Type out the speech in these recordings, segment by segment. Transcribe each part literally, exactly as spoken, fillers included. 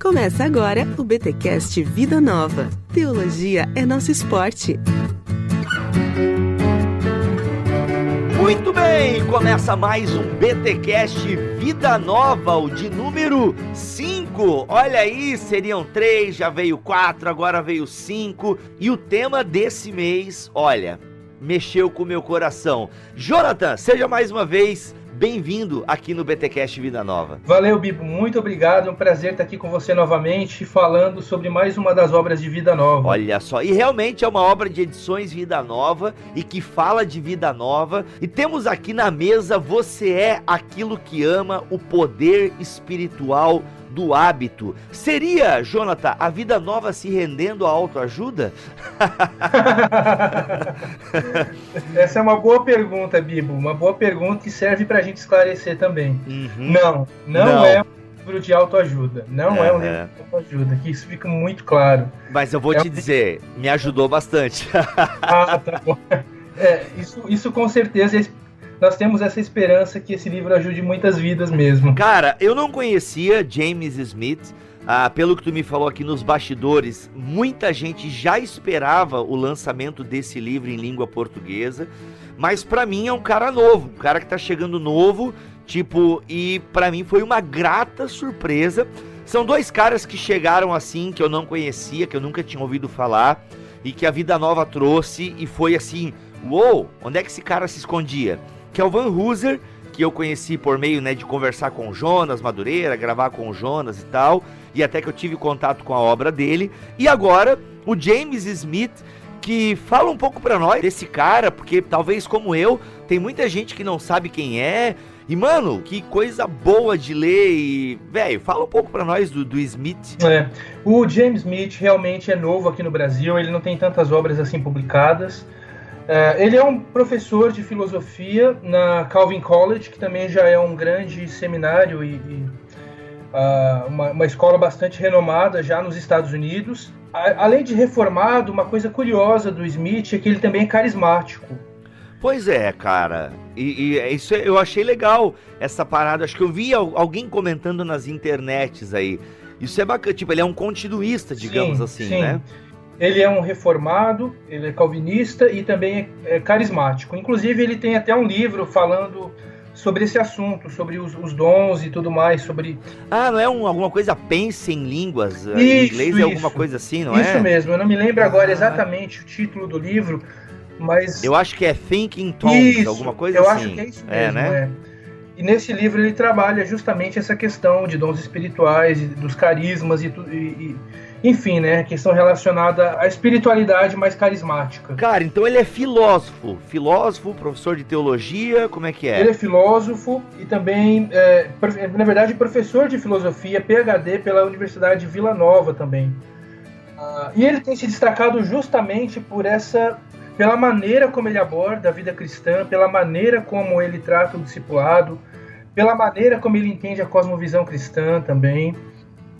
Começa agora o BTCast Vida Nova. Teologia é nosso esporte. Muito bem, começa mais um BTCast Vida Nova, o de número cinco. Olha aí, seriam três, já veio quatro, agora veio cinco. E o tema desse mês, olha, mexeu com o meu coração. Jonathan, seja mais uma vez bem-vindo aqui no BTCast Vida Nova. Valeu, Bibo. Muito obrigado. É um prazer estar aqui com você novamente, falando sobre mais uma das obras de Vida Nova. Olha só, e realmente é uma obra de edições Vida Nova e que fala de Vida Nova. E temos aqui na mesa Você é Aquilo que Ama, o poder espiritual do hábito. Seria, Jonathan, a Vida Nova se rendendo à autoajuda? Essa é uma boa pergunta, Bibo. Uma boa pergunta que serve pra gente esclarecer também. Uhum. Não, não, não é um livro de autoajuda. Não é, é um livro é. de autoajuda, que isso fica muito claro. Mas eu vou é te um... dizer, me ajudou bastante. Ah, tá bom. É, isso, isso com certeza é... Nós temos essa esperança que esse livro ajude muitas vidas mesmo. Cara, eu não conhecia James Smith. Ah, pelo que tu me falou aqui nos bastidores, muita gente já esperava o lançamento desse livro em língua portuguesa. Mas pra mim é um cara novo, um cara que tá chegando novo. Tipo, e pra mim foi uma grata surpresa. São dois caras que chegaram assim, que eu não conhecia, que eu nunca tinha ouvido falar. E que a Vida Nova trouxe e foi assim, uou, onde é que esse cara se escondia? Que é o Vanhoozer, que eu conheci por meio, né, de conversar com o Jonas Madureira, gravar com o Jonas e tal, e até que eu tive contato com a obra dele. E agora, o James Smith, que fala um pouco pra nós desse cara, porque talvez como eu, tem muita gente que não sabe quem é. E, mano, que coisa boa de ler e, velho, fala um pouco pra nós do, do Smith. É, o James Smith realmente é novo aqui no Brasil, ele não tem tantas obras assim publicadas. Uh, ele é um professor de filosofia na Calvin College, que também já é um grande seminário e, e uh, uma, uma escola bastante renomada já nos Estados Unidos. A, além de reformado, uma coisa curiosa do Smith é que ele também é carismático. Pois é, cara. E, e isso eu achei legal, essa parada. Acho que eu vi alguém comentando nas internets aí. Isso é bacana. Tipo, ele é um continuista, digamos sim, assim, sim. né? Ele é um reformado, ele é calvinista e também é carismático. Inclusive, ele tem até um livro falando sobre esse assunto, sobre os, os dons e tudo mais, sobre... Ah, não é um, alguma coisa pense em línguas? Isso, em inglês isso. É alguma coisa assim, não isso é? Isso mesmo, eu não me lembro agora ah. exatamente o título do livro, mas... Eu acho que é Thinking in Tongues, alguma coisa eu assim. Eu acho que é isso mesmo, é, né? é. E nesse livro ele trabalha justamente essa questão de dons espirituais, dos carismas e tudo... E, e... Enfim, né? Questão relacionada à espiritualidade mais carismática. Cara, então ele é filósofo. Filósofo, professor de teologia, como é que é? Ele é filósofo e também, é, na verdade, professor de filosofia, PhD pela Universidade de Vila Nova também. Ah, e ele tem se destacado justamente por essa, pela maneira como ele aborda a vida cristã, pela maneira como ele trata o discipulado, pela maneira como ele entende a cosmovisão cristã também.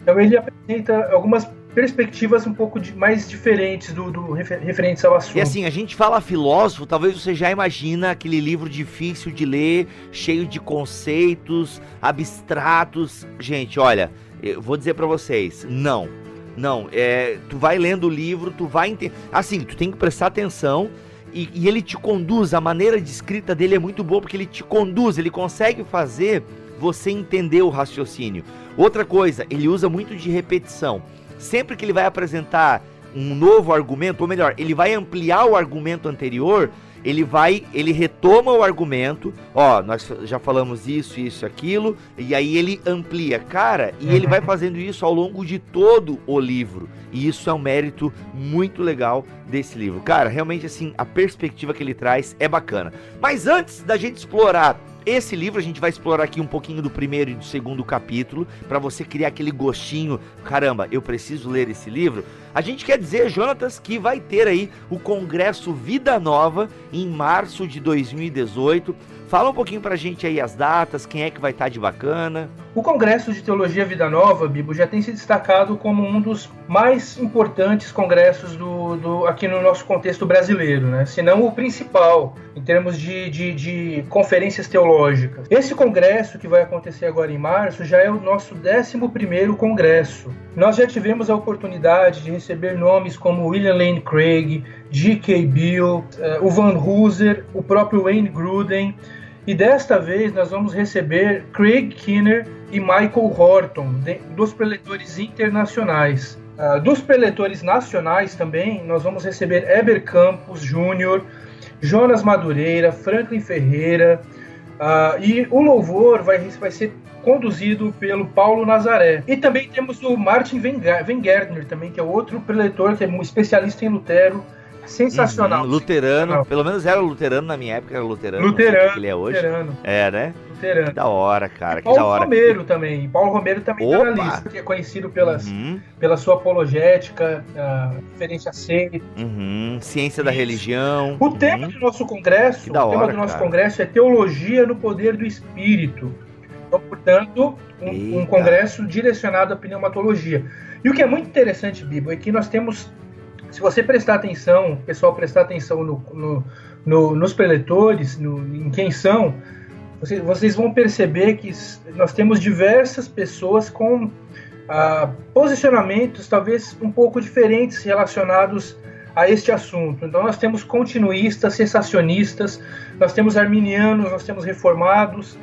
Então ele apresenta algumas perspectivas um pouco de, mais diferentes do, do referentes ao assunto. E assim, a gente fala filósofo, talvez você já imagina aquele livro difícil de ler, cheio de conceitos abstratos. Gente, olha, eu vou dizer pra vocês, não, não, é, tu vai lendo o livro, tu vai entender, assim, tu tem que prestar atenção e, e ele te conduz, a maneira de escrita dele é muito boa porque ele te conduz, ele consegue fazer você entender o raciocínio. Outra coisa, ele usa muito de repetição. Sempre que ele vai apresentar um novo argumento, ou melhor, ele vai ampliar o argumento anterior, ele vai, ele retoma o argumento, ó, nós já falamos isso, isso, aquilo, e aí ele amplia, cara, e ele vai fazendo isso ao longo de todo o livro, e isso é um mérito muito legal desse livro. Cara, realmente assim, a perspectiva que ele traz é bacana. Mas antes da gente explorar esse livro, a gente vai explorar aqui um pouquinho do primeiro e do segundo capítulo, para você criar aquele gostinho, caramba, eu preciso ler esse livro. A gente quer dizer, Jonas, que vai ter aí o Congresso Vida Nova em março de dois mil e dezoito. Fala um pouquinho pra gente aí as datas, quem é que vai estar de bacana. O Congresso de Teologia Vida Nova, Bibo, já tem se destacado como um dos mais importantes congressos do, do, aqui no nosso contexto brasileiro, né? Se não o principal, em termos de, de, de conferências teológicas. Esse congresso que vai acontecer agora em março já é o nosso décimo primeiro congresso. Nós já tivemos a oportunidade de receber nomes como William Lane Craig, G K. Bill, o Vanhoozer, o próprio Wayne Grudem. E desta vez nós vamos receber Craig Kinner e Michael Horton, dos preletores internacionais. Dos preletores nacionais também, nós vamos receber Heber Campos Júnior, Jonas Madureira, Franklin Ferreira. E o louvor vai, vai ser conduzido pelo Paulo Nazaré. E também temos o Martin Wengerdner, também, que é outro preletor, que é um especialista em Lutero. Sensacional. Uhum, luterano, não. Pelo menos era luterano na minha época, era luterano. Luterano, não sei que ele é hoje. Luterano. É, né? Luterano. Que da hora, cara, e Paulo que da hora. Romero também, Paulo Romero também está na lista, que é conhecido pelas, uhum. pela sua apologética, referência a ser. Uhum. Ciência Isso. da religião. O uhum. tema do nosso congresso, hora, o tema do nosso cara. congresso é Teologia no Poder do Espírito. Então, portanto, um, um congresso direcionado à pneumatologia. E o que é muito interessante, Bibo, é que nós temos... Se você prestar atenção, o pessoal prestar atenção no, no, no, nos preletores, no, em quem são, vocês, vocês vão perceber que nós temos diversas pessoas com ah, posicionamentos talvez um pouco diferentes relacionados a este assunto. Então nós temos continuistas, cessacionistas, nós temos arminianos, nós temos reformados,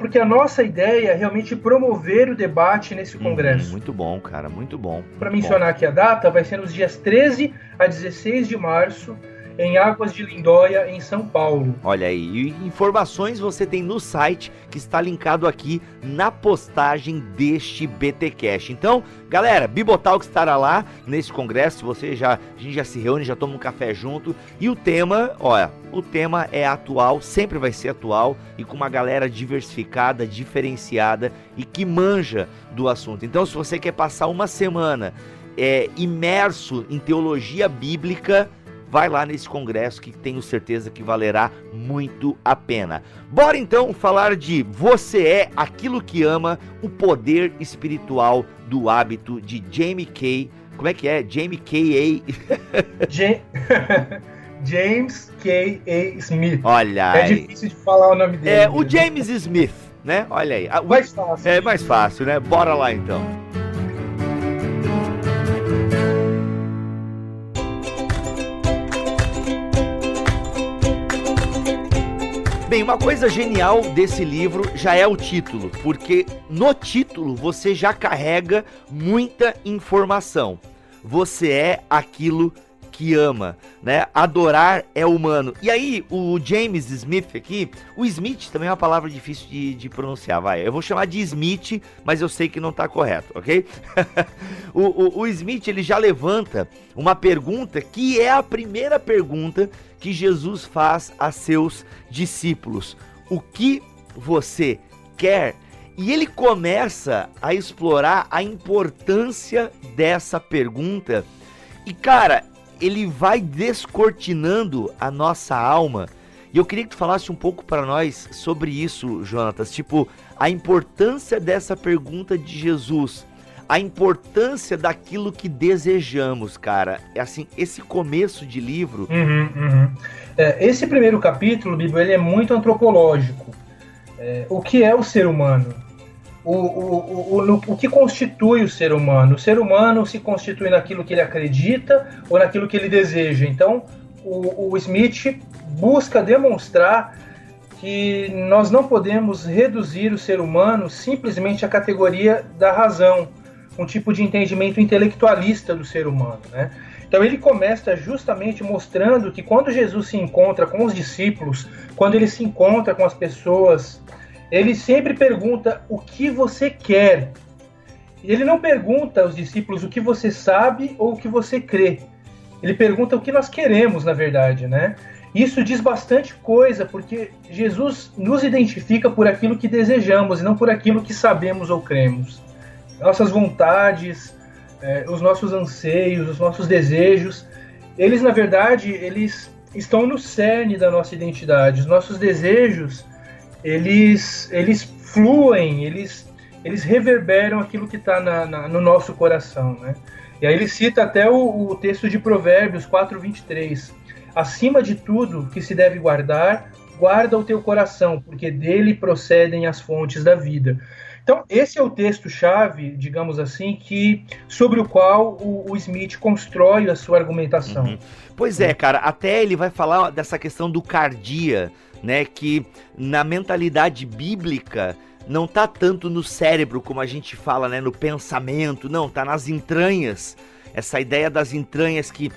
porque a nossa ideia é realmente promover o debate nesse congresso. Hum, muito bom, cara, muito bom. Para mencionar bom. aqui a data, vai ser nos dias treze a dezesseis de março, em Águas de Lindóia, em São Paulo. Olha aí, e informações você tem no site, que está linkado aqui na postagem deste BTcast. Então, galera, Bibotalk estará lá nesse congresso, você já, a gente já se reúne, já toma um café junto. E o tema, olha, o tema é atual, sempre vai ser atual, e com uma galera diversificada, diferenciada e que manja do assunto. Então, se você quer passar uma semana é, imerso em teologia bíblica, vai lá nesse congresso que tenho certeza que valerá muito a pena. Bora então falar de Você é Aquilo que Ama, o poder espiritual do hábito, de James K. Como é que é? James K. A. J... James K. A. Smith. Olha aí. É difícil de falar o nome dele. É mesmo. O James Smith, né? Olha aí. Mais fácil. É mais fácil, né? Bora lá então. Bem, uma coisa genial desse livro já é o título, porque no título você já carrega muita informação. Você é aquilo que ama, né? Adorar é humano. E aí, o James Smith aqui, o Smith também é uma palavra difícil de, de pronunciar, vai. Eu vou chamar de Smith, mas eu sei que não tá correto, ok? o, o, o Smith, ele já levanta uma pergunta que é a primeira pergunta que Jesus faz a seus discípulos: o que você quer? E ele começa a explorar a importância dessa pergunta, e cara, ele vai descortinando a nossa alma, e eu queria que tu falasse um pouco para nós sobre isso, Jonatas, tipo, a importância dessa pergunta de Jesus, a importância daquilo que desejamos, cara. É assim, esse começo de livro... Uhum, uhum. É, esse primeiro capítulo, Bibo, ele é muito antropológico. É, o que é o ser humano? O, o, o, o, o que constitui o ser humano? O ser humano se constitui naquilo que ele acredita ou naquilo que ele deseja. Então, o, o Smith busca demonstrar que nós não podemos reduzir o ser humano simplesmente à categoria da razão, um tipo de entendimento intelectualista do ser humano, né? Então ele começa justamente mostrando que quando Jesus se encontra com os discípulos, quando ele se encontra com as pessoas, ele sempre pergunta: o que você quer? Ele não pergunta aos discípulos o que você sabe ou o que você crê. Ele pergunta o que nós queremos, na verdade, né? Isso diz bastante coisa, porque Jesus nos identifica por aquilo que desejamos e não por aquilo que sabemos ou cremos. Nossas vontades, é, os nossos anseios, os nossos desejos, eles, na verdade, eles estão no cerne da nossa identidade. Os nossos desejos, eles, eles fluem, eles, eles reverberam aquilo que está no nosso coração, né? E aí ele cita até o, o texto de Provérbios quatro, vinte e três. Acima de tudo que se deve guardar, guarda o teu coração, porque dele procedem as fontes da vida. Então, esse é o texto-chave, digamos assim, que, sobre o qual o, o Smith constrói a sua argumentação. Uhum. Pois é, cara, até ele vai falar dessa questão do cardia, né, que na mentalidade bíblica não tá tanto no cérebro, como a gente fala, né, no pensamento, não, tá nas entranhas. Essa ideia das entranhas que,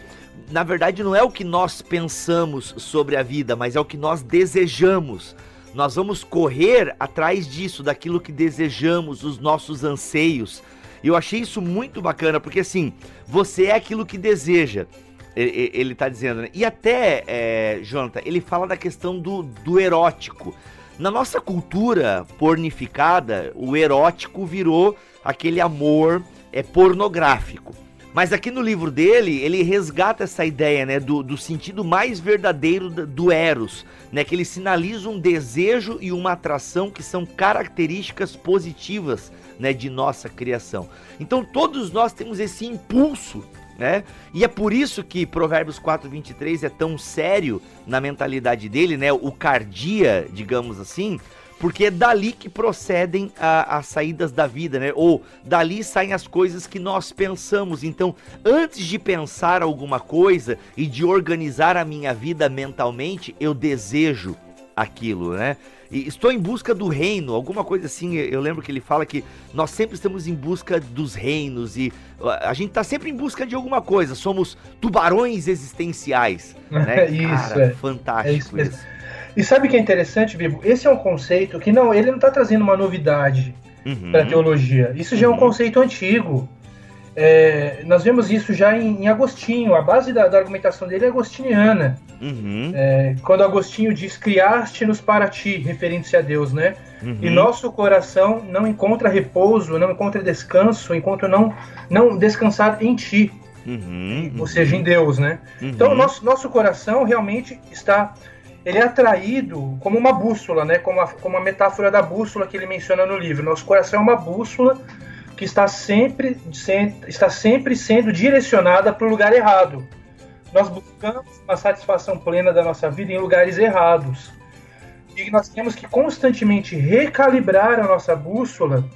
na verdade, não é o que nós pensamos sobre a vida, mas é o que nós desejamos. Nós vamos correr atrás disso, daquilo que desejamos, os nossos anseios. Eu achei isso muito bacana, porque assim, você é aquilo que deseja, ele tá dizendo, né? E até, é, Jonathan, ele fala da questão do, do erótico. Na nossa cultura pornificada, o erótico virou aquele amor é, pornográfico. Mas aqui no livro dele, ele resgata essa ideia, né, do, do sentido mais verdadeiro do Eros, né, que ele sinaliza um desejo e uma atração que são características positivas, né, de nossa criação. Então todos nós temos esse impulso, né, e é por isso que Provérbios quatro, vinte e três é tão sério na mentalidade dele, né, o cardia, digamos assim, porque é dali que procedem a, as saídas da vida, né? Ou dali saem as coisas que nós pensamos. Então, antes de pensar alguma coisa e de organizar a minha vida mentalmente, eu desejo aquilo, né? E estou em busca do reino, alguma coisa assim. Eu lembro que ele fala que nós sempre estamos em busca dos reinos e a gente está sempre em busca de alguma coisa. Somos tubarões existenciais, né? Isso, cara, é fantástico é isso. isso. E sabe o que é interessante, Bibo? Esse é um conceito que não, ele não está trazendo uma novidade uhum. para a teologia. Isso já é um conceito antigo. É, nós vemos isso já em, em Agostinho. A base da, da argumentação dele é agostiniana. Uhum. É, quando Agostinho diz, criaste-nos para ti, referente a Deus, né? Uhum. E nosso coração não encontra repouso, não encontra descanso, enquanto não, não descansar em ti. Uhum. Ou seja, em Deus, né? Uhum. Então, nosso, nosso coração realmente está... Ele é atraído como uma bússola, né? como, a, como a metáfora da bússola que ele menciona no livro. Nosso coração é uma bússola que está sempre, se, está sempre sendo direcionada para o lugar errado. Nós buscamos uma satisfação plena da nossa vida em lugares errados. E nós temos que constantemente recalibrar a nossa bússola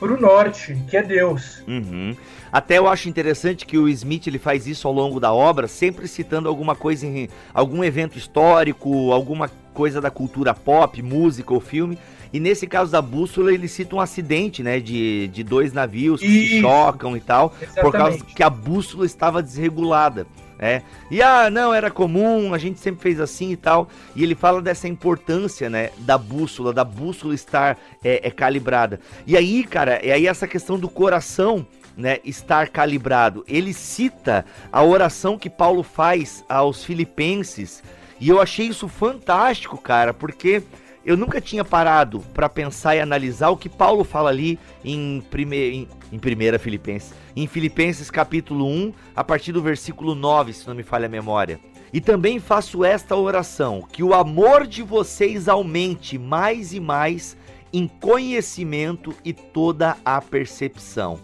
para o norte, que é Deus. Uhum. Até eu acho interessante que o Smith ele faz isso ao longo da obra, sempre citando alguma coisa, em, algum evento histórico, alguma coisa da cultura pop, música ou filme. E nesse caso da bússola, ele cita um acidente, né, de, de dois navios que isso. se chocam e tal, exatamente. Por causa que a bússola estava desregulada. É. E ah, não, era comum, a gente sempre fez assim e tal. E ele fala dessa importância, né, da bússola, da bússola estar é, é calibrada. E aí, cara, é aí essa questão do coração, né, estar calibrado. Ele cita a oração que Paulo faz aos Filipenses. E eu achei isso fantástico, cara, porque eu nunca tinha parado para pensar e analisar o que Paulo fala ali em primeiro. Em... Em primeira Filipenses, em Filipenses capítulo um, a partir do versículo nove, se não me falha a memória. E também faço esta oração, que o amor de vocês aumente mais e mais em conhecimento e toda a percepção,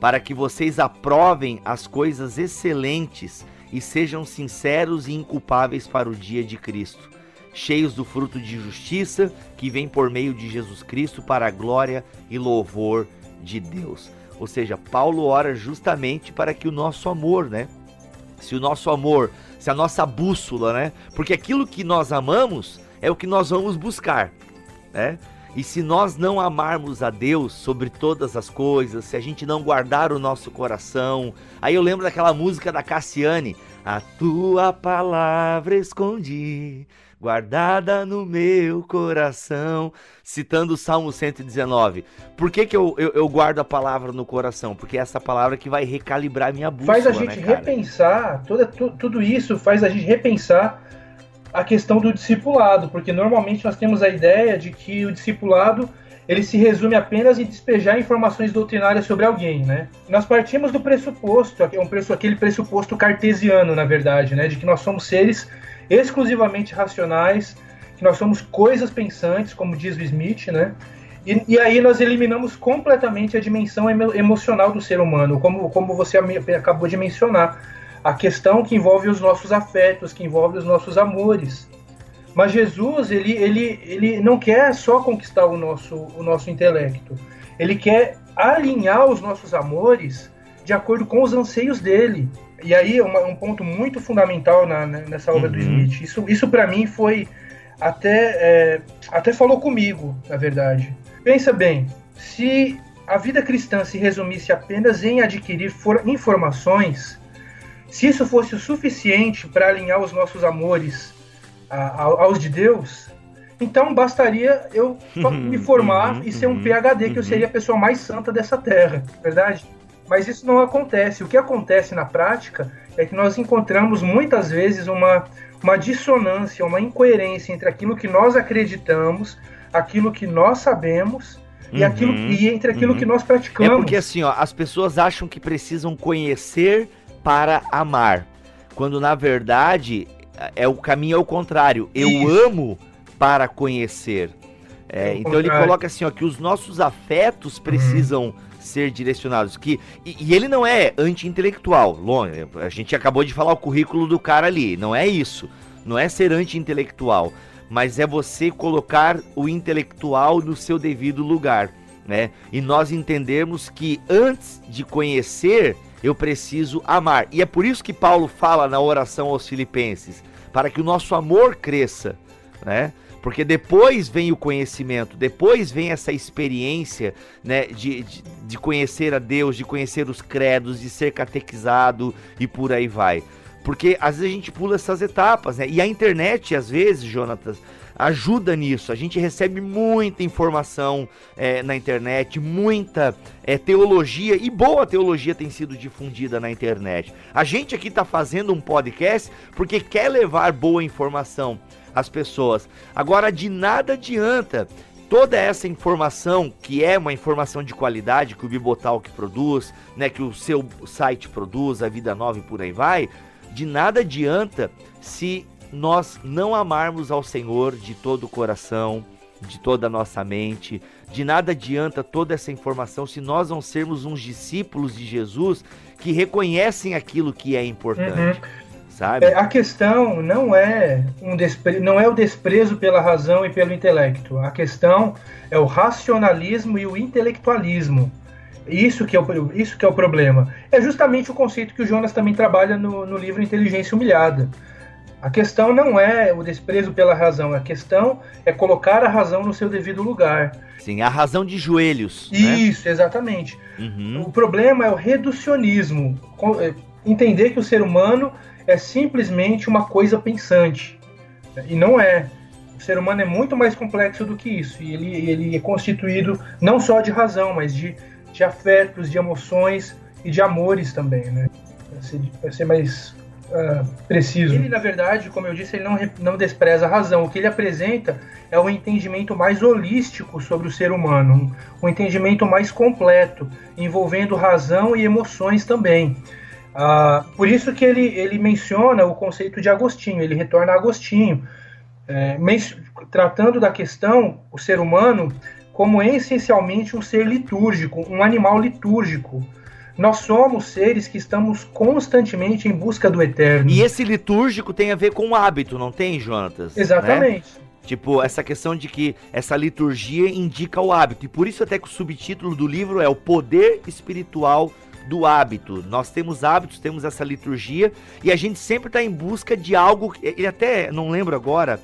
para que vocês aprovem as coisas excelentes e sejam sinceros e inculpáveis para o dia de Cristo, cheios do fruto de justiça que vem por meio de Jesus Cristo para a glória e louvor de Deus. Ou seja, Paulo ora justamente para que o nosso amor, né? Se o nosso amor, se a nossa bússola, né? Porque aquilo que nós amamos é o que nós vamos buscar, né? E se nós não amarmos a Deus sobre todas as coisas, se a gente não guardar o nosso coração... Aí eu lembro daquela música da Cassiane. A tua palavra escondi, guardada no meu coração, citando o Salmo cento e dezenove. Por que que eu, eu, eu guardo a palavra no coração? Porque é essa palavra que vai recalibrar minha bússola. Faz a gente, né, repensar, toda, tu, tudo isso faz a gente repensar a questão do discipulado, porque normalmente nós temos a ideia de que o discipulado ele se resume apenas em despejar informações doutrinárias sobre alguém, né? Nós partimos do pressuposto, aquele pressuposto cartesiano, na verdade, né? De que nós somos seres exclusivamente racionais, que nós somos coisas pensantes, como diz o Smith, né? E, e aí nós eliminamos completamente a dimensão emo- emocional do ser humano, como, como você acabou de mencionar. A questão que envolve os nossos afetos, que envolve os nossos amores. Mas Jesus, ele, ele, ele não quer só conquistar o nosso, o nosso intelecto. Ele quer alinhar os nossos amores de acordo com os anseios dele. E aí é um ponto muito fundamental na, nessa obra, uhum, do Smith. Isso, isso para mim foi... Até, é, até falou comigo, na verdade. Pensa bem, se a vida cristã se resumisse apenas em adquirir for- informações, se isso fosse o suficiente para alinhar os nossos amores a, a, aos de Deus, então bastaria eu me formar e ser um P H D, que eu seria a pessoa mais santa dessa terra, verdade? Mas isso não acontece. O que acontece na prática é que nós encontramos muitas vezes uma, uma dissonância, uma incoerência entre aquilo que nós acreditamos, aquilo que nós sabemos, uhum, e, aquilo, e entre aquilo, uhum, que nós praticamos. É porque assim, ó, as pessoas acham que precisam conhecer para amar, quando na verdade é o caminho ao contrário. Eu Isso. amo para conhecer. É, então contrário. Ele coloca assim, ó, que os nossos afetos precisam, uhum, ser direcionados. Que, e, e ele não é anti-intelectual. Longe, a gente acabou de falar o currículo do cara ali. Não é isso. Não é ser anti-intelectual. Mas é você colocar o intelectual no seu devido lugar, né? E nós entendemos que antes de conhecer, eu preciso amar. E é por isso que Paulo fala na oração aos Filipenses, para que o nosso amor cresça, né? Porque depois vem o conhecimento, depois vem essa experiência, né, de, de, de conhecer a Deus, de conhecer os credos, de ser catequizado e por aí vai. Porque às vezes a gente pula essas etapas, né? E a internet, às vezes, Jonatas, ajuda nisso. A gente recebe muita informação é, na internet, muita é, teologia, e boa teologia tem sido difundida na internet. A gente aqui está fazendo um podcast porque quer levar boa informação às pessoas. Agora, de nada adianta toda essa informação, que é uma informação de qualidade, que o Bibotalk produz, né, que o seu site produz, a Vida Nova e por aí vai. De nada adianta se nós não amarmos ao Senhor de todo o coração, de toda a nossa mente. De nada adianta toda essa informação se nós não sermos uns discípulos de Jesus que reconhecem aquilo que é importante. Uhum. Sabe? É, a questão não é, um despre... não é o desprezo pela razão e pelo intelecto. A questão é o racionalismo e o intelectualismo. Isso que, é o, isso que é o problema. É justamente o conceito que o Jonas também trabalha no, no livro Inteligência Humilhada. A questão não é o desprezo pela razão, a questão é colocar a razão no seu devido lugar. Sim, a razão de joelhos. Isso, né? Exatamente. Uhum. O problema é o reducionismo. Entender que o ser humano é simplesmente uma coisa pensante. E não é. O ser humano é muito mais complexo do que isso. E ele, ele é constituído não só de razão, mas de... de afetos, de emoções e de amores também, né? Para ser, ser mais uh, preciso. Ele, na verdade, como eu disse, ele não, não despreza a razão. O que ele apresenta é um entendimento mais holístico sobre o ser humano, um, um entendimento mais completo, envolvendo razão e emoções também. Uh, por isso que ele, ele menciona o conceito de Agostinho, ele retorna a Agostinho, é, men- tratando da questão, o ser humano... como essencialmente um ser litúrgico, um animal litúrgico. Nós somos seres que estamos constantemente em busca do eterno. E esse litúrgico tem a ver com o hábito, não tem, Jonatas? Exatamente. Né? Tipo, essa questão de que essa liturgia indica o hábito. E por isso até que o subtítulo do livro é o poder espiritual do hábito. Nós temos hábitos, temos essa liturgia, e a gente sempre está em busca de algo... Ele até, não lembro agora...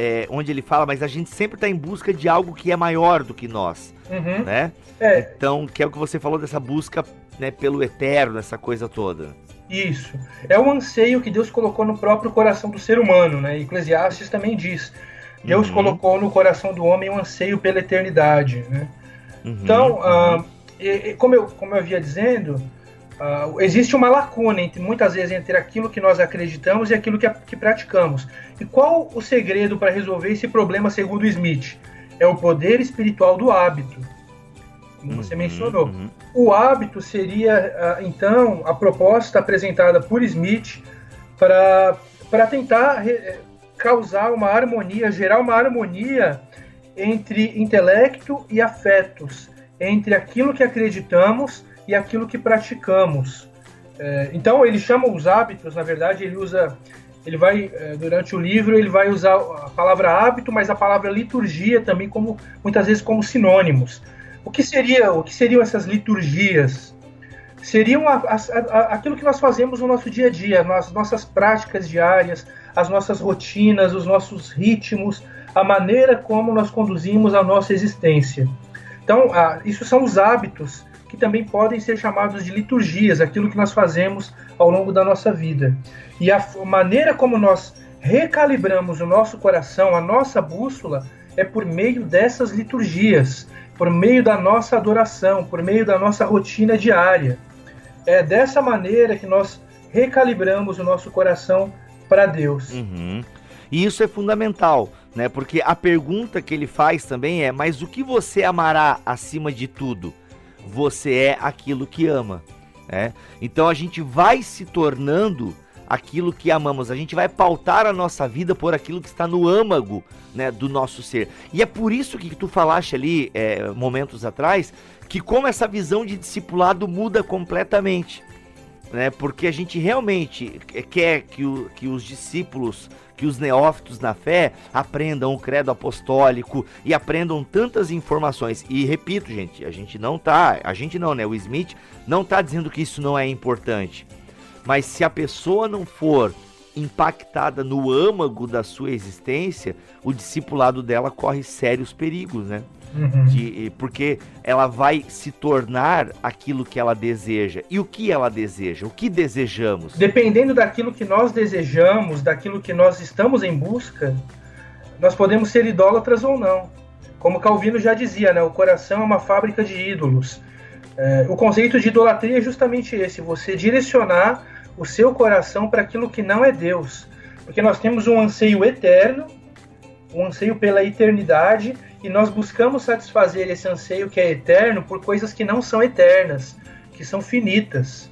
É, onde ele fala, mas a gente sempre está em busca de algo que é maior do que nós, uhum, né? É. Então, que é o que você falou dessa busca, né, pelo eterno, essa coisa toda. Isso. É o anseio que Deus colocou no próprio coração do ser humano, né? Eclesiastes também diz. Deus, uhum, colocou no coração do homem um anseio pela eternidade, né? Uhum. Então, uhum. Ah, e, e, como, eu, como eu havia dizendo... Uh, existe uma lacuna, entre, muitas vezes, entre aquilo que nós acreditamos e aquilo que, que praticamos. E qual o segredo para resolver esse problema, segundo Smith? é o poder espiritual do hábito, como uhum, você mencionou. Uhum. O hábito seria, então, a proposta apresentada por Smith para para tentar re- causar uma harmonia, gerar uma harmonia entre intelecto e afetos, entre aquilo que acreditamos e aquilo que praticamos. É, então, ele chama os hábitos, na verdade, ele usa... Ele vai, durante o livro, ele vai usar a palavra hábito, mas a palavra liturgia também, como, muitas vezes, como sinônimos. O que, seria, o que seriam essas liturgias? Seriam a, a, a, aquilo que nós fazemos no nosso dia a dia, as nossas práticas diárias, as nossas rotinas, os nossos ritmos, a maneira como nós conduzimos a nossa existência. Então, a, isso são os hábitos, que também podem ser chamados de liturgias, aquilo que nós fazemos ao longo da nossa vida. E a maneira como nós recalibramos o nosso coração, a nossa bússola, é por meio dessas liturgias, por meio da nossa adoração, por meio da nossa rotina diária. É dessa maneira que nós recalibramos o nosso coração para Deus. Uhum. E isso é fundamental, né? Porque a pergunta que ele faz também é, mas o que você amará acima de tudo? Você é aquilo que ama, né? Então a gente vai se tornando aquilo que amamos, a gente vai pautar a nossa vida por aquilo que está no âmago, né, do nosso ser. E é por isso que tu falaste ali, é, momentos atrás, que como essa visão de discipulado muda completamente, né? Porque a gente realmente quer que, o, que os discípulos, que os neófitos na fé aprendam o credo apostólico e aprendam tantas informações. E repito, gente, a gente não tá, a gente não, né? O Smith não tá dizendo que isso não é importante. Mas se a pessoa não for impactada no âmago da sua existência, o discipulado dela corre sérios perigos, né? Uhum. De, porque ela vai se tornar aquilo que ela deseja. E o que ela deseja? O que desejamos? Dependendo daquilo que nós desejamos, daquilo que nós estamos em busca, nós podemos ser idólatras ou não. Como Calvino já dizia, né? O coração é uma fábrica de ídolos. É, o conceito de idolatria é justamente esse, você direcionar o seu coração para aquilo que não é Deus. Porque nós temos um anseio eterno, um anseio pela eternidade, e nós buscamos satisfazer esse anseio que é eterno por coisas que não são eternas, que são finitas.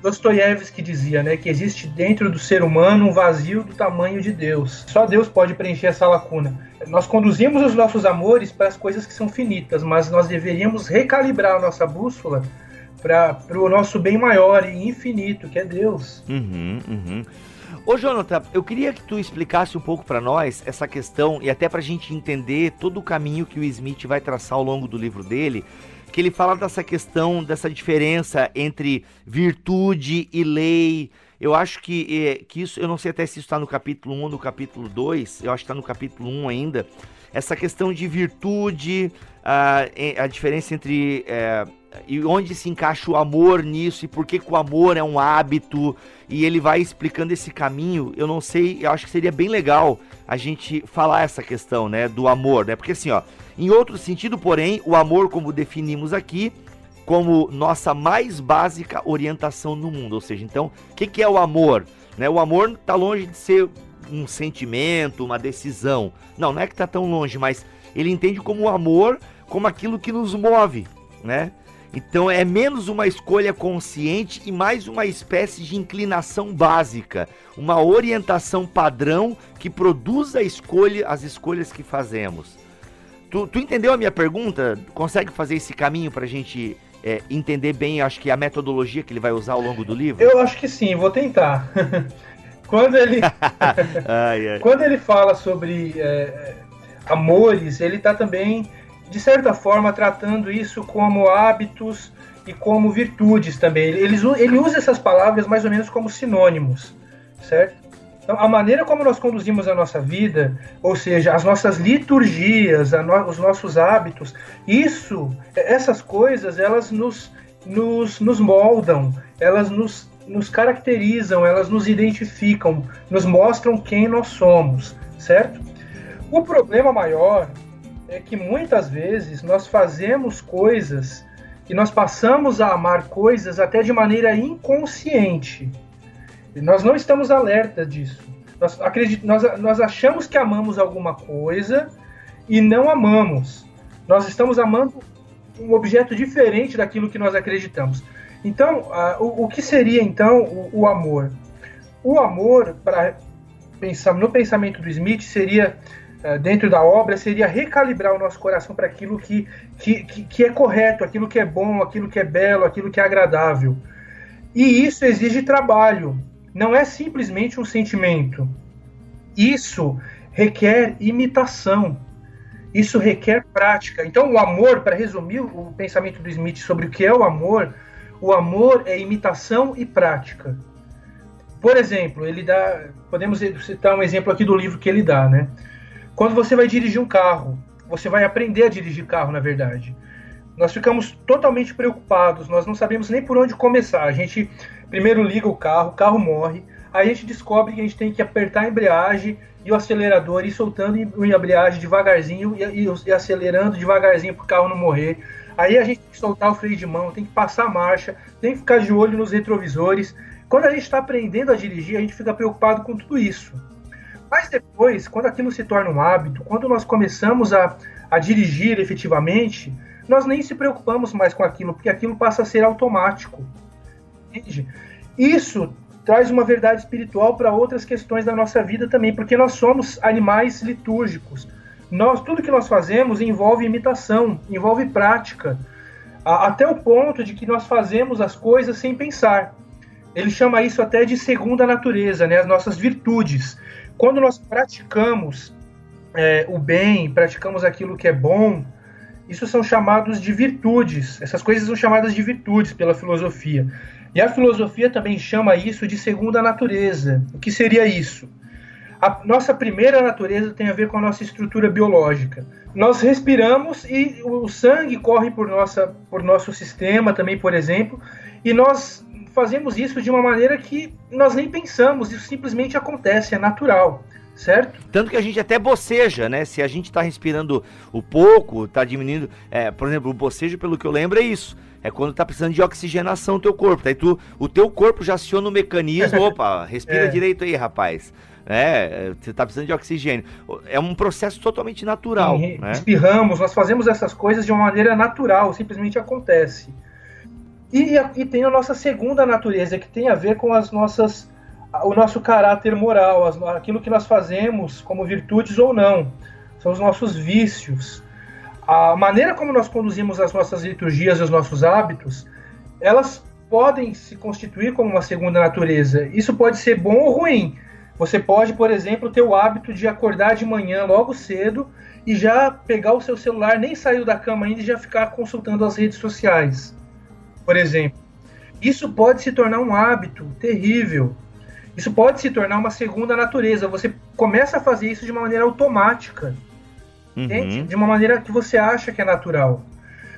Dostoiévski dizia, né, que existe dentro do ser humano um vazio do tamanho de Deus. Só Deus pode preencher essa lacuna. Nós conduzimos os nossos amores para as coisas que são finitas, mas nós deveríamos recalibrar a nossa bússola para o nosso bem maior e infinito, que é Deus. Uhum, uhum. Ô, Jonathan, eu queria que tu explicasse um pouco para nós essa questão e até para a gente entender todo o caminho que o Smith vai traçar ao longo do livro dele, que ele fala dessa questão, dessa diferença entre virtude e lei. Eu acho que, que isso, eu não sei até se isso está no capítulo um ou no capítulo dois, eu acho que está no capítulo um ainda, essa questão de virtude, a, a diferença entre... É, e onde se encaixa o amor nisso, e por que o amor é um hábito, e ele vai explicando esse caminho. Eu não sei, eu acho que seria bem legal a gente falar essa questão, né, do amor, né, porque assim, ó, em outro sentido, porém, o amor, como definimos aqui, como nossa mais básica orientação no mundo, ou seja, então, o que, que é o amor, né, o amor está longe de ser um sentimento, uma decisão, não, não é que está tão longe, mas ele entende como o amor, como aquilo que nos move, né. Então é menos uma escolha consciente e mais uma espécie de inclinação básica, uma orientação padrão que produz a escolha, as escolhas que fazemos. Tu, tu entendeu a minha pergunta? Consegue fazer esse caminho para a gente é, entender bem, acho que a metodologia que ele vai usar ao longo do livro? Eu acho que sim, vou tentar. Quando ele, ai, ai. Quando ele fala sobre é, amores, ele está também... de certa forma, tratando isso como hábitos e como virtudes também. Ele, ele usa essas palavras mais ou menos como sinônimos, certo? Então, a maneira como nós conduzimos a nossa vida, ou seja, as nossas liturgias, a no, os nossos hábitos, isso, essas coisas, elas nos, nos, nos moldam, elas nos, nos caracterizam, elas nos identificam, nos mostram quem nós somos, certo? O problema maior... é que muitas vezes nós fazemos coisas e nós passamos a amar coisas até de maneira inconsciente. E nós não estamos alerta disso. Nós, acredit- nós, nós achamos que amamos alguma coisa e não amamos. Nós estamos amando um objeto diferente daquilo que nós acreditamos. Então, a, o, o que seria, então, o, o amor? O amor, pra, pensar, no pensamento do Smith, seria... dentro da obra, seria recalibrar o nosso coração para aquilo que, que, que é correto, aquilo que é bom, aquilo que é belo, aquilo que é agradável. E isso exige trabalho, não é simplesmente um sentimento. Isso requer imitação, isso requer prática. Então o amor, para resumir o pensamento do Smith sobre o que é o amor, o amor é imitação e prática. Por exemplo, ele dá, podemos citar um exemplo aqui do livro que ele dá, né? Quando você vai dirigir um carro, você vai aprender a dirigir carro, na verdade. Nós ficamos totalmente preocupados, nós não sabemos nem por onde começar. A gente primeiro liga o carro, o carro morre, aí a gente descobre que a gente tem que apertar a embreagem e o acelerador, e soltando a embreagem devagarzinho e, e, e acelerando devagarzinho para o carro não morrer. Aí a gente tem que soltar o freio de mão, tem que passar a marcha, tem que ficar de olho nos retrovisores. Quando a gente está aprendendo a dirigir, a gente fica preocupado com tudo isso. Mas depois, quando aquilo se torna um hábito, quando nós começamos a, a dirigir efetivamente, nós nem se preocupamos mais com aquilo, porque aquilo passa a ser automático. Entende? Isso traz uma verdade espiritual para outras questões da nossa vida também, porque nós somos animais litúrgicos. Nós, tudo que nós fazemos envolve imitação, envolve prática, a, até o ponto de que nós fazemos as coisas sem pensar. Ele chama isso até de segunda natureza, né? As nossas virtudes. Quando nós praticamos é, o bem, praticamos aquilo que é bom, isso são chamados de virtudes. Essas coisas são chamadas de virtudes pela filosofia. E a filosofia também chama isso de segunda natureza. O que seria isso? A nossa primeira natureza tem a ver com a nossa estrutura biológica. Nós respiramos e o sangue corre por, nossa, por nosso sistema também, por exemplo, e nós... fazemos isso de uma maneira que nós nem pensamos, isso simplesmente acontece, é natural, certo? Tanto que a gente até boceja, né? Se a gente tá respirando o pouco, tá diminuindo, é, por exemplo, o bocejo, pelo que eu lembro, é isso. É quando tá precisando de oxigenação o teu corpo, tá? E tu, o teu corpo já aciona o mecanismo, opa, respira é. direito aí, rapaz. É, você tá precisando de oxigênio. É um processo totalmente natural. Sim, né? Espirramos, nós fazemos essas coisas de uma maneira natural, simplesmente acontece. E, e tem a nossa segunda natureza, que tem a ver com as nossas, o nosso caráter moral, as, aquilo que nós fazemos como virtudes ou não. São os nossos vícios. A maneira como nós conduzimos as nossas liturgias e os nossos hábitos, elas podem se constituir como uma segunda natureza. Isso pode ser bom ou ruim. Você pode, por exemplo, ter o hábito de acordar de manhã logo cedo e já pegar o seu celular, nem saiu da cama ainda e já ficar consultando as redes sociais. Por exemplo, isso pode se tornar um hábito terrível. Isso pode se tornar uma segunda natureza. Você começa a fazer isso de uma maneira automática. Uhum. Entende? De uma maneira que você acha que é natural.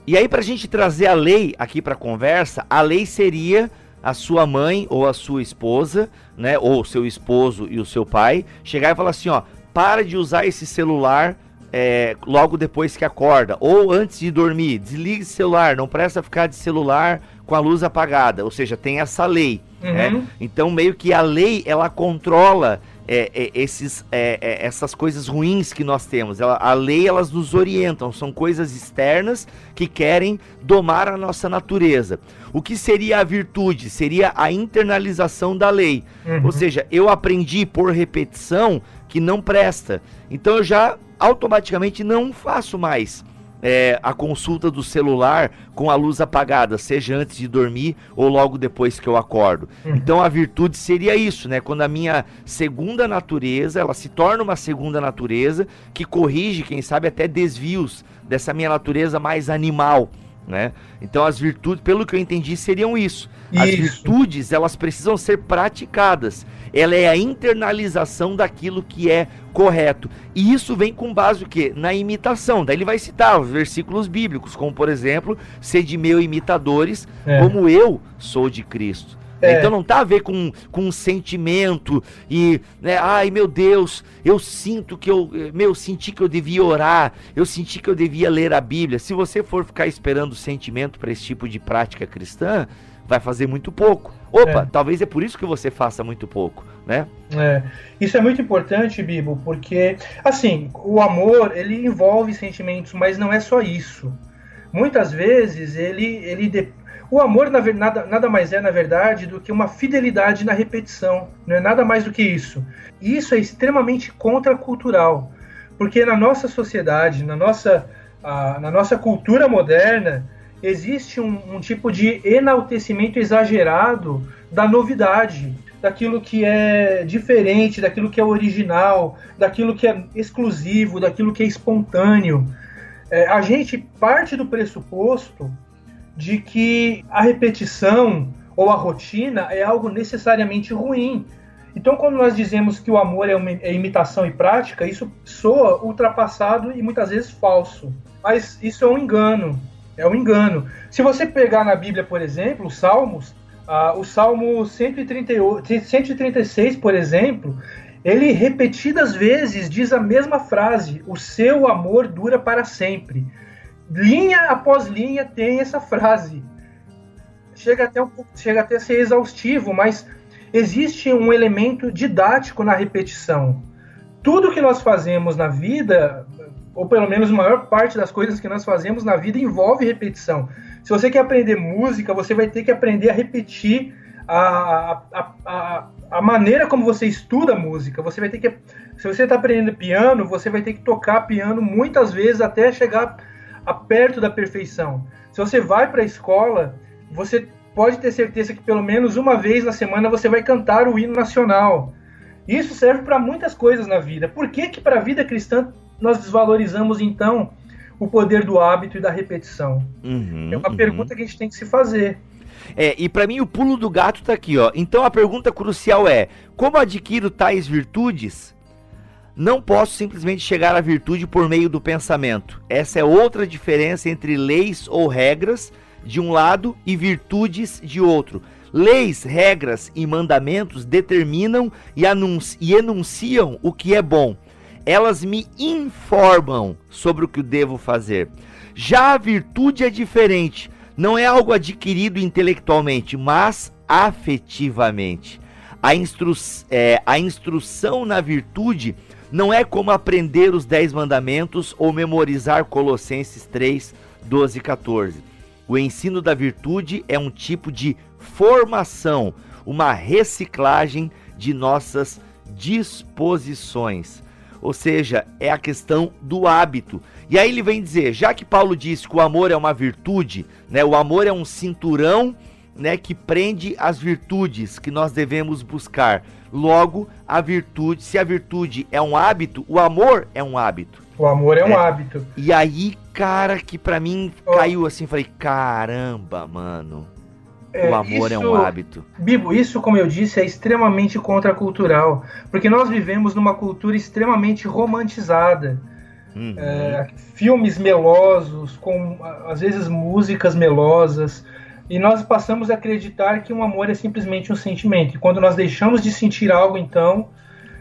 E aí, pra gente trazer a lei aqui pra conversa, a lei seria a sua mãe ou a sua esposa, né? Ou o seu esposo e o seu pai, chegar e falar assim, ó, para de usar esse celular... É, logo depois que acorda, ou antes de dormir, desligue o celular, não presta ficar de celular com a luz apagada, ou seja, tem essa lei, uhum. né? Então meio que a lei, ela controla é, é, esses, é, é, essas coisas ruins que nós temos, ela, a lei elas nos orientam, são coisas externas que querem domar a nossa natureza. O que seria a virtude? Seria a internalização da lei, uhum. ou seja, eu aprendi por repetição que não presta, então eu já automaticamente não faço mais é, a consulta do celular com a luz apagada, seja antes de dormir ou logo depois que eu acordo. Uhum. Então a virtude seria isso, né? Quando a minha segunda natureza, ela se torna uma segunda natureza que corrige, quem sabe, até desvios dessa minha natureza mais animal, né? Então as virtudes, pelo que eu entendi, seriam isso. isso. As virtudes, elas precisam ser praticadas. Ela é a internalização daquilo que é correto. E isso vem com base o quê? Na imitação. Daí ele vai citar os versículos bíblicos, como por exemplo, sede meu imitadores, é. como eu sou de Cristo. É. Então não tá a ver com, com um sentimento e, né, ai meu Deus, eu sinto que eu, meu, senti que eu devia orar, eu senti que eu devia ler a Bíblia. Se você for ficar esperando sentimento para esse tipo de prática cristã, vai fazer muito pouco. Opa, é. talvez é por isso que você faça muito pouco, né? É. Isso é muito importante, Bibo, porque, assim, o amor, ele envolve sentimentos, mas não é só isso. Muitas vezes, ele... ele de... O amor na, nada, nada mais é, na verdade, do que uma fidelidade na repetição. Não é nada mais do que isso. E isso é extremamente contracultural, porque na nossa sociedade, na nossa, a, na nossa cultura moderna, existe um, um tipo de enaltecimento exagerado da novidade, daquilo que é diferente, daquilo que é original, daquilo que é exclusivo, daquilo que é espontâneo. É, a gente parte do pressuposto de que a repetição ou a rotina é algo necessariamente ruim. Então, quando nós dizemos que o amor é, uma, é imitação e prática, isso soa ultrapassado e muitas vezes falso. Mas isso é um engano. É um engano. Se você pegar na Bíblia, por exemplo, os Salmos, ah, o Salmo cento e trinta e oito, cento e trinta e seis, por exemplo, ele repetidas vezes diz a mesma frase: o seu amor dura para sempre. Linha após linha tem essa frase. Chega até, um, chega até a ser exaustivo, mas existe um elemento didático na repetição. Tudo que nós fazemos na vida, ou pelo menos a maior parte das coisas que nós fazemos na vida, envolve repetição. Se você quer aprender música, você vai ter que aprender a repetir a, a, a, a maneira como você estuda a música. Você vai ter que, se você está aprendendo piano, você vai ter que tocar piano muitas vezes até chegar a perto da perfeição. Se você vai para a escola, você pode ter certeza que pelo menos uma vez na semana você vai cantar o hino nacional. Isso serve para muitas coisas na vida. Por que que para a vida cristã nós desvalorizamos, então, o poder do hábito e da repetição? Uhum, é uma uhum. pergunta que a gente tem que se fazer. É, e para mim o pulo do gato tá aqui, ó. Então a pergunta crucial é: como adquiro tais virtudes? Não posso simplesmente chegar à virtude por meio do pensamento. Essa é outra diferença entre leis ou regras de um lado e virtudes de outro. Leis, regras e mandamentos determinam e, anunci- e enunciam o que é bom. Elas me informam sobre o que eu devo fazer. Já a virtude é diferente. Não é algo adquirido intelectualmente, mas afetivamente. A, instru- é, a instrução na virtude não é como aprender os dez mandamentos ou memorizar Colossenses três, doze e quatorze. O ensino da virtude é um tipo de formação, uma reciclagem de nossas disposições. Ou seja, é a questão do hábito. E aí ele vem dizer, já que Paulo diz que o amor é uma virtude, né, o amor é um cinturão, né, que prende as virtudes que nós devemos buscar. Logo, a virtude, se a virtude é um hábito, o amor é um hábito. O amor é um é. hábito. E aí, cara, que pra mim caiu assim, falei, caramba, mano, é, o amor isso, é um hábito. Bibo, isso, como eu disse, é extremamente contracultural, porque nós vivemos numa cultura extremamente romantizada. Uhum. É, filmes melosos, com às vezes músicas melosas, e nós passamos a acreditar que um amor é simplesmente um sentimento. E quando nós deixamos de sentir algo, então,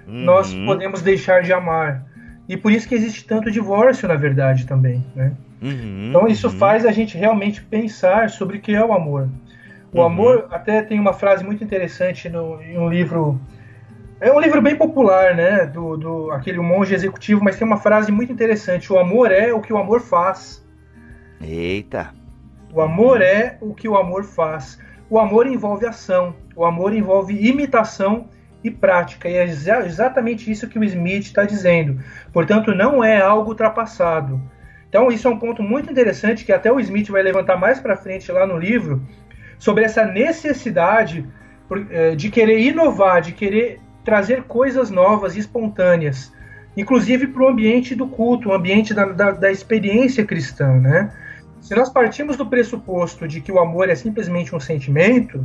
uhum. nós podemos deixar de amar. E por isso que existe tanto divórcio, na verdade, também, né? Uhum. Então isso uhum. faz a gente realmente pensar sobre o que é o amor. O uhum. amor, até tem uma frase muito interessante no, em um livro... É um livro bem popular, né? Do, do, aquele monge executivo, mas tem uma frase muito interessante. O amor é o que o amor faz. Eita! O amor é o que o amor faz. O amor envolve ação. O amor envolve imitação e prática. E é exa- exatamente isso que o Smith está dizendo. Portanto, não é algo ultrapassado. Então, isso é um ponto muito interessante que até o Smith vai levantar mais para frente lá no livro, sobre essa necessidade de querer inovar, de querer trazer coisas novas e espontâneas, inclusive para o ambiente do culto, o ambiente da, da, da experiência cristã, né? Se nós partimos do pressuposto de que o amor é simplesmente um sentimento,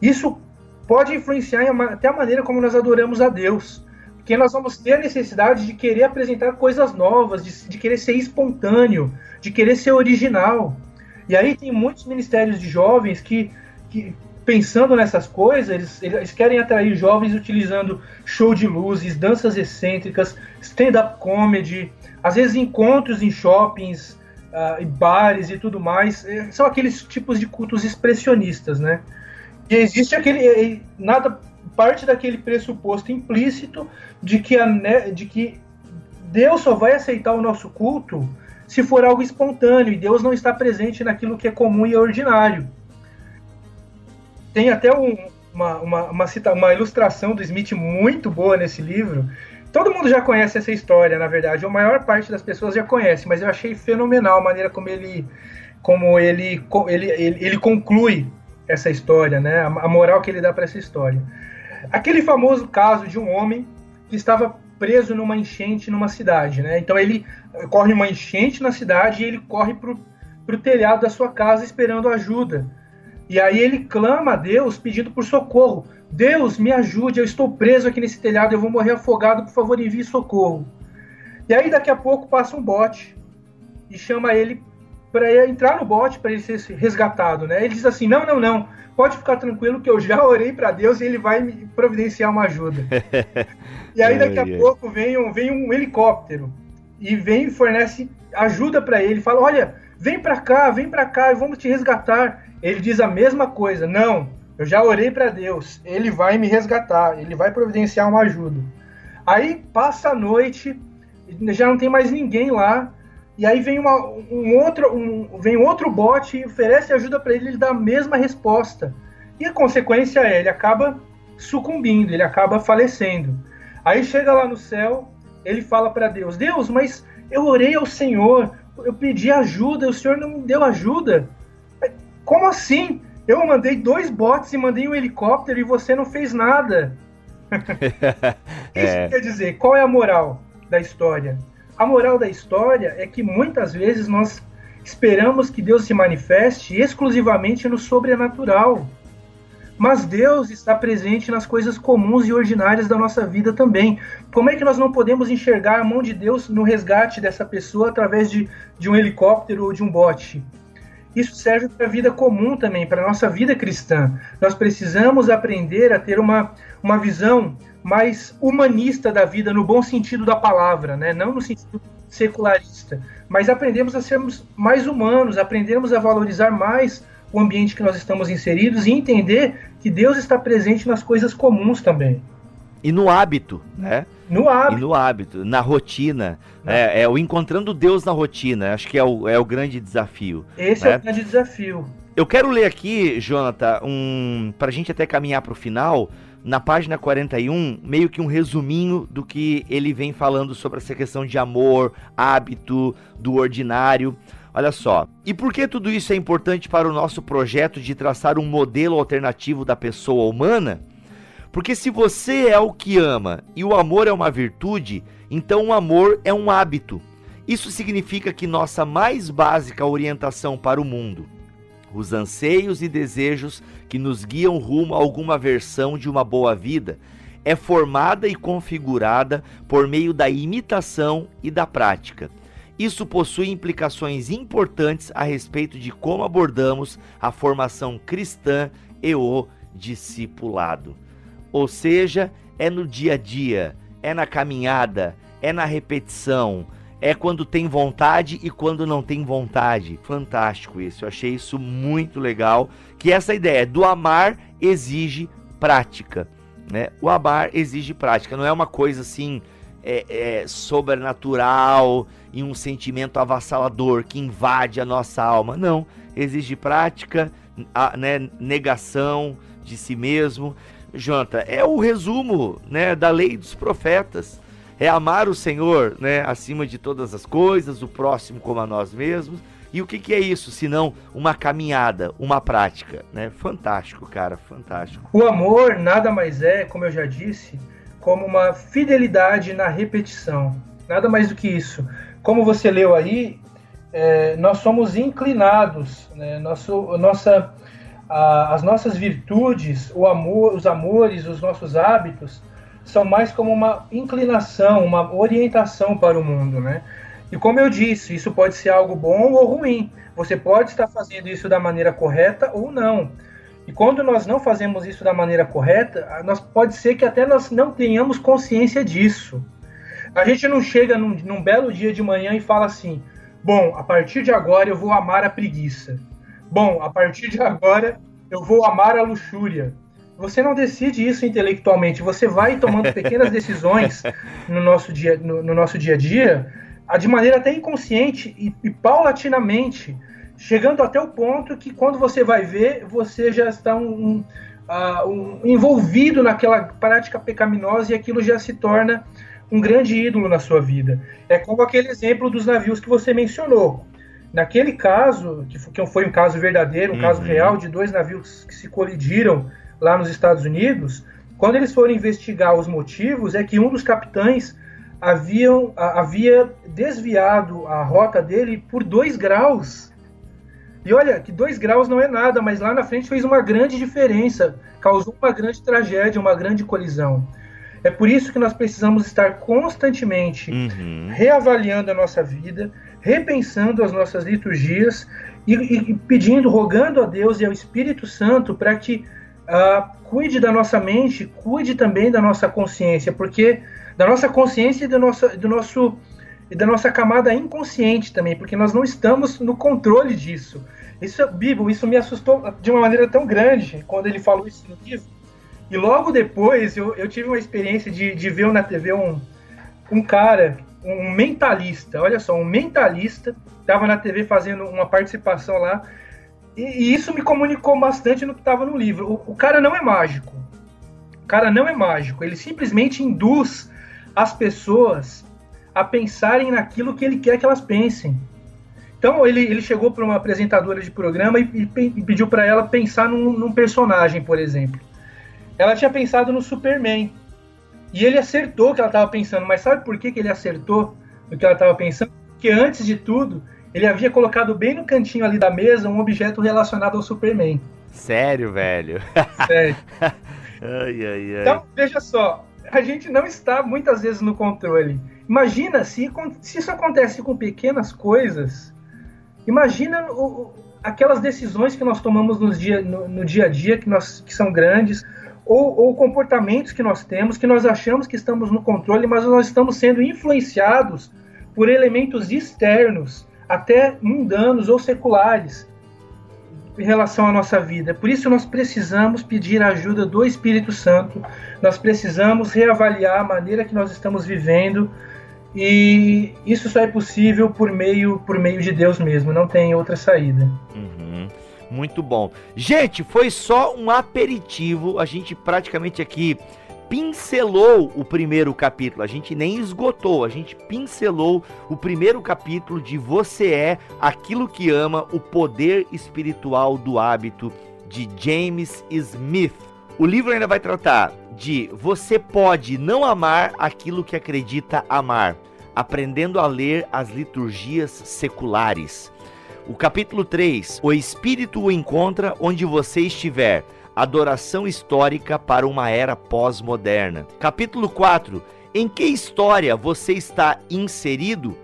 isso pode influenciar até a maneira como nós adoramos a Deus. Porque nós vamos ter a necessidade de querer apresentar coisas novas, de, de querer ser espontâneo, de querer ser original. E aí tem muitos ministérios de jovens que, que pensando nessas coisas, eles, eles querem atrair jovens utilizando show de luzes, danças excêntricas, stand-up comedy, às vezes encontros em shoppings, uh, e bares e tudo mais. São aqueles tipos de cultos expressionistas, né? E existe aquele... nada parte daquele pressuposto implícito de que, a, de que Deus só vai aceitar o nosso culto se for algo espontâneo, e Deus não está presente naquilo que é comum e ordinário. Tem até um, uma, uma, uma, cita, uma ilustração do Smith muito boa nesse livro. Todo mundo já conhece essa história, na verdade. A maior parte das pessoas já conhece, mas eu achei fenomenal a maneira como ele, como ele, ele, ele, ele conclui essa história, né? A moral que ele dá para essa história. Aquele famoso caso de um homem que estava preso numa enchente numa cidade, né? Então ele corre uma enchente na cidade e ele corre para o telhado da sua casa esperando ajuda. E aí ele clama a Deus pedindo por socorro. Deus, me ajude, eu estou preso aqui nesse telhado, eu vou morrer afogado, por favor, envie socorro. E aí daqui a pouco passa um bote e chama ele para entrar no bote, para ele ser resgatado, né? Ele diz assim, não, não, não, pode ficar tranquilo que eu já orei para Deus e ele vai me providenciar uma ajuda. E aí daqui a pouco vem um, vem um helicóptero e vem e fornece ajuda para ele, fala, olha, vem para cá, vem para cá, vamos te resgatar. Ele diz a mesma coisa, não, eu já orei para Deus, ele vai me resgatar, ele vai providenciar uma ajuda. Aí passa a noite, já não tem mais ninguém lá, e aí vem, uma, um, outro, um, vem outro bote e oferece ajuda para ele, ele dá a mesma resposta. E a consequência é, ele acaba sucumbindo, ele acaba falecendo. Aí chega lá no céu, ele fala para Deus, Deus, mas eu orei ao Senhor, eu pedi ajuda, o Senhor não me deu ajuda. Como assim? Eu mandei dois botes e mandei um helicóptero e você não fez nada. Isso é. Quer dizer, qual é a moral da história? A moral da história é que muitas vezes nós esperamos que Deus se manifeste exclusivamente no sobrenatural. Mas Deus está presente nas coisas comuns e ordinárias da nossa vida também. Como é que nós não podemos enxergar a mão de Deus no resgate dessa pessoa através de, de um helicóptero ou de um bote? Isso serve para a vida comum também, para a nossa vida cristã. Nós precisamos aprender a ter uma, uma visão mais humanista da vida, no bom sentido da palavra, né? Não no sentido secularista. Mas aprendemos a sermos mais humanos, aprendemos a valorizar mais o ambiente que nós estamos inseridos e entender que Deus está presente nas coisas comuns também. E no hábito, né? No hábito. E no hábito, na rotina. É, é o encontrando Deus na rotina. Acho que é o, é o grande desafio. Esse né? é o grande desafio. Eu quero ler aqui, Jonathan, um, para a gente até caminhar para o final, na página quarenta e um, meio que um resuminho do que ele vem falando sobre essa questão de amor, hábito, do ordinário. Olha só. E por que tudo isso é importante para o nosso projeto de traçar um modelo alternativo da pessoa humana? Porque se você é o que ama e o amor é uma virtude, então o amor é um hábito. Isso significa que nossa mais básica orientação para o mundo, os anseios e desejos que nos guiam rumo a alguma versão de uma boa vida, é formada e configurada por meio da imitação e da prática. Isso possui implicações importantes a respeito de como abordamos a formação cristã e o discipulado. Ou seja, é no dia a dia, é na caminhada, é na repetição, é quando tem vontade e quando não tem vontade. Fantástico isso, eu achei isso muito legal, que essa ideia do amar exige prática, né? O amar exige prática, não é uma coisa assim é, é, sobrenatural e um sentimento avassalador que invade a nossa alma. Não, exige prática, a, né, negação de si mesmo. Jonathan, é o resumo, né, da lei dos profetas, é amar o Senhor, né, acima de todas as coisas, o próximo como a nós mesmos. E o que, que é isso, senão uma caminhada, uma prática, né? Fantástico, cara, fantástico. O amor nada mais é, como eu já disse, como uma fidelidade na repetição, nada mais do que isso. Como você leu aí, é, nós somos inclinados, né, nosso, nossa... as nossas virtudes, o amor, os amores, os nossos hábitos, são mais como uma inclinação, uma orientação para o mundo, né? E como eu disse, isso pode ser algo bom ou ruim. Você pode estar fazendo isso da maneira correta ou não. E quando nós não fazemos isso da maneira correta, nós, pode ser que até nós não tenhamos consciência disso. A gente não chega num, num belo dia de manhã e fala assim, bom, a partir de agora eu vou amar a preguiça. Bom, a partir de agora eu vou amar a luxúria. Você não decide isso intelectualmente, você vai tomando pequenas decisões no nosso dia, no, no nosso dia a dia, de maneira até inconsciente e, e paulatinamente, chegando até o ponto que quando você vai ver, você já está um, um, um, envolvido naquela prática pecaminosa e aquilo já se torna um grande ídolo na sua vida. É como aquele exemplo dos navios que você mencionou. Naquele caso, que foi um caso verdadeiro, um uhum. caso real de dois navios que se colidiram lá nos Estados Unidos, quando eles foram investigar os motivos, é que um dos capitães haviam, havia desviado a rota dele por dois graus. E olha, que dois graus não é nada, mas lá na frente fez uma grande diferença, causou uma grande tragédia, uma grande colisão. É por isso que nós precisamos estar constantemente uhum. reavaliando a nossa vida, repensando as nossas liturgias e, e pedindo, rogando a Deus e ao Espírito Santo para que Uh, cuide da nossa mente, cuide também da nossa consciência, porque da nossa consciência e, do nosso, do nosso, e da nossa camada inconsciente também, porque nós não estamos no controle disso. Isso, Bibo, isso me assustou de uma maneira tão grande quando ele falou isso no livro. E logo depois eu, eu tive uma experiência de, de ver na T V um, um cara, um mentalista, olha só, um mentalista, estava na T V fazendo uma participação lá. E isso me comunicou bastante no que estava no livro. O, o cara não é mágico. O cara não é mágico. Ele simplesmente induz as pessoas a pensarem naquilo que ele quer que elas pensem. Então, ele, ele chegou para uma apresentadora de programa e, e, e pediu para ela pensar num, num personagem, por exemplo. Ela tinha pensado no Superman. E ele acertou o que ela estava pensando. Mas sabe por que, que ele acertou o que ela estava pensando? Porque, antes de tudo, ele havia colocado bem no cantinho ali da mesa um objeto relacionado ao Superman. Sério, velho? Sério. Ai, ai, ai. Então, veja só, a gente não está muitas vezes no controle. Imagina se, se isso acontece com pequenas coisas, imagina o, aquelas decisões que nós tomamos no dia, no, no dia a dia, que, nós, que são grandes, ou, ou comportamentos que nós temos, que nós achamos que estamos no controle, mas nós estamos sendo influenciados por elementos externos, até mundanos ou seculares em relação à nossa vida. Por isso nós precisamos pedir a ajuda do Espírito Santo, nós precisamos reavaliar a maneira que nós estamos vivendo, e isso só é possível por meio, por meio de Deus mesmo, não tem outra saída. Uhum. Muito bom. Gente, foi só um aperitivo, a gente praticamente aqui pincelou o primeiro capítulo, a gente nem esgotou, a gente pincelou o primeiro capítulo de Você é aquilo que ama, o poder espiritual do hábito, de James Smith. O livro ainda vai tratar de você pode não amar aquilo que acredita amar, aprendendo a ler as liturgias seculares. O capítulo três, o Espírito o encontra onde você estiver. Adoração histórica para uma era pós-moderna. Capítulo quatro. Em que história você está inserido?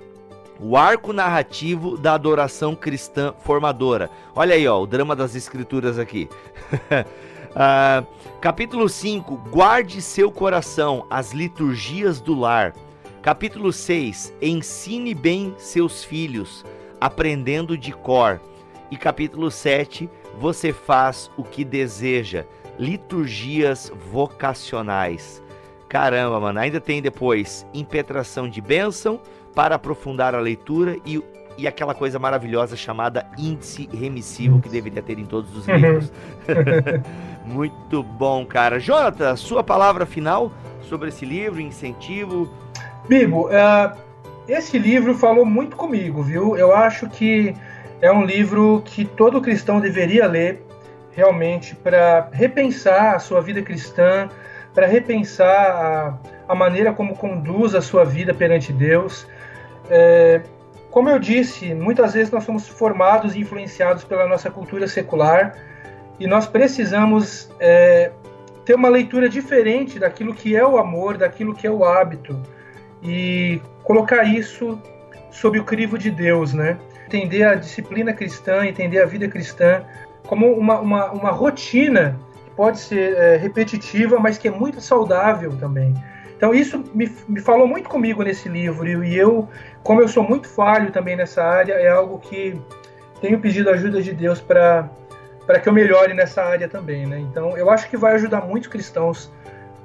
O arco narrativo da adoração cristã formadora. Olha aí, ó, o drama das escrituras aqui. uh, capítulo cinco. Guarde seu coração, as liturgias do lar. Capítulo seis. Ensine bem seus filhos, aprendendo de cor. E capítulo sete. Você faz o que deseja. Liturgias vocacionais. Caramba, mano. Ainda tem depois impetração de bênção para aprofundar a leitura e, e aquela coisa maravilhosa chamada índice remissivo que deveria ter em todos os livros. Muito bom, cara. Jonathan, sua palavra final sobre esse livro, incentivo? Bibo, uh, esse livro falou muito comigo, viu? Eu acho que é um livro que todo cristão deveria ler, realmente, para repensar a sua vida cristã, para repensar a, a maneira como conduz a sua vida perante Deus. É, como eu disse, muitas vezes nós somos formados e influenciados pela nossa cultura secular, e nós precisamos é, ter uma leitura diferente daquilo que é o amor, daquilo que é o hábito, e colocar isso sob o crivo de Deus, né? Entender a disciplina cristã, entender a vida cristã como uma, uma, uma rotina que pode ser é, repetitiva, mas que é muito saudável também. Então isso me, me falou muito comigo nesse livro, e eu, como eu sou muito falho também nessa área, é algo que tenho pedido a ajuda de Deus para para que eu melhore nessa área também, né? Então eu acho que vai ajudar muitos cristãos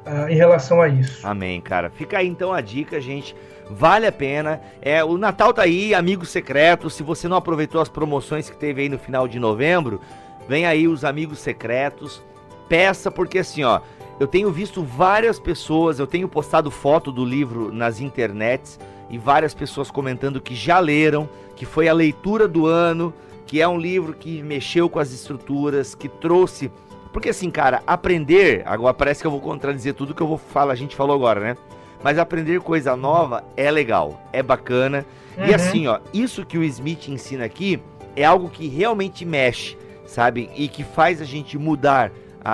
uh, em relação a isso. Amém, cara. Fica aí então a dica, gente. Vale a pena. É, o Natal tá aí, amigo secreto. Se você não aproveitou as promoções que teve aí no final de novembro, vem aí os amigos secretos. Peça, porque assim, ó, eu tenho visto várias pessoas, eu tenho postado foto do livro nas internets e várias pessoas comentando que já leram, que foi a leitura do ano, que é um livro que mexeu com as estruturas, que trouxe... Porque assim, cara, aprender... Agora parece que eu vou contradizer tudo que eu vou falar, a gente falou agora, né? Mas aprender coisa nova é legal, é bacana. Uhum. E assim, ó, isso que o Smith ensina aqui é algo que realmente mexe, sabe? E que faz a gente mudar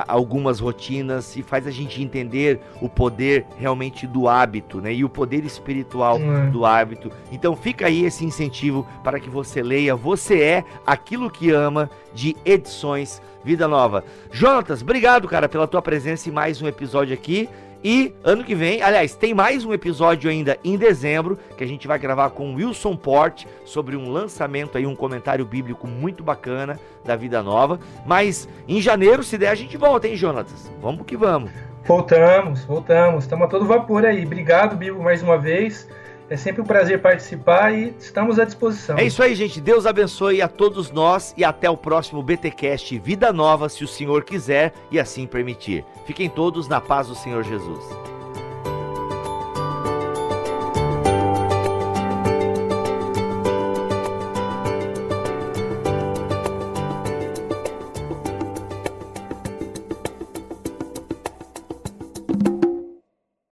algumas rotinas e faz a gente entender o poder realmente do hábito, né? E o poder espiritual hum. do hábito. Então fica aí esse incentivo para que você leia Você é Aquilo que Ama, de Edições Vida Nova. Jonatas, obrigado, cara, pela tua presença e mais um episódio aqui. E ano que vem, aliás, tem mais um episódio ainda em dezembro, que a gente vai gravar com Wilson Porte sobre um lançamento aí, um comentário bíblico muito bacana da Vida Nova. Mas em janeiro, se der, a gente volta, hein, Jonatas? Vamos que vamos. Voltamos, voltamos. Estamos a todo vapor aí. Obrigado, Bibo, mais uma vez. É sempre um prazer participar e estamos à disposição. É isso aí, gente. Deus abençoe a todos nós e até o próximo BTcast Vida Nova, se o Senhor quiser e assim permitir. Fiquem todos na paz do Senhor Jesus.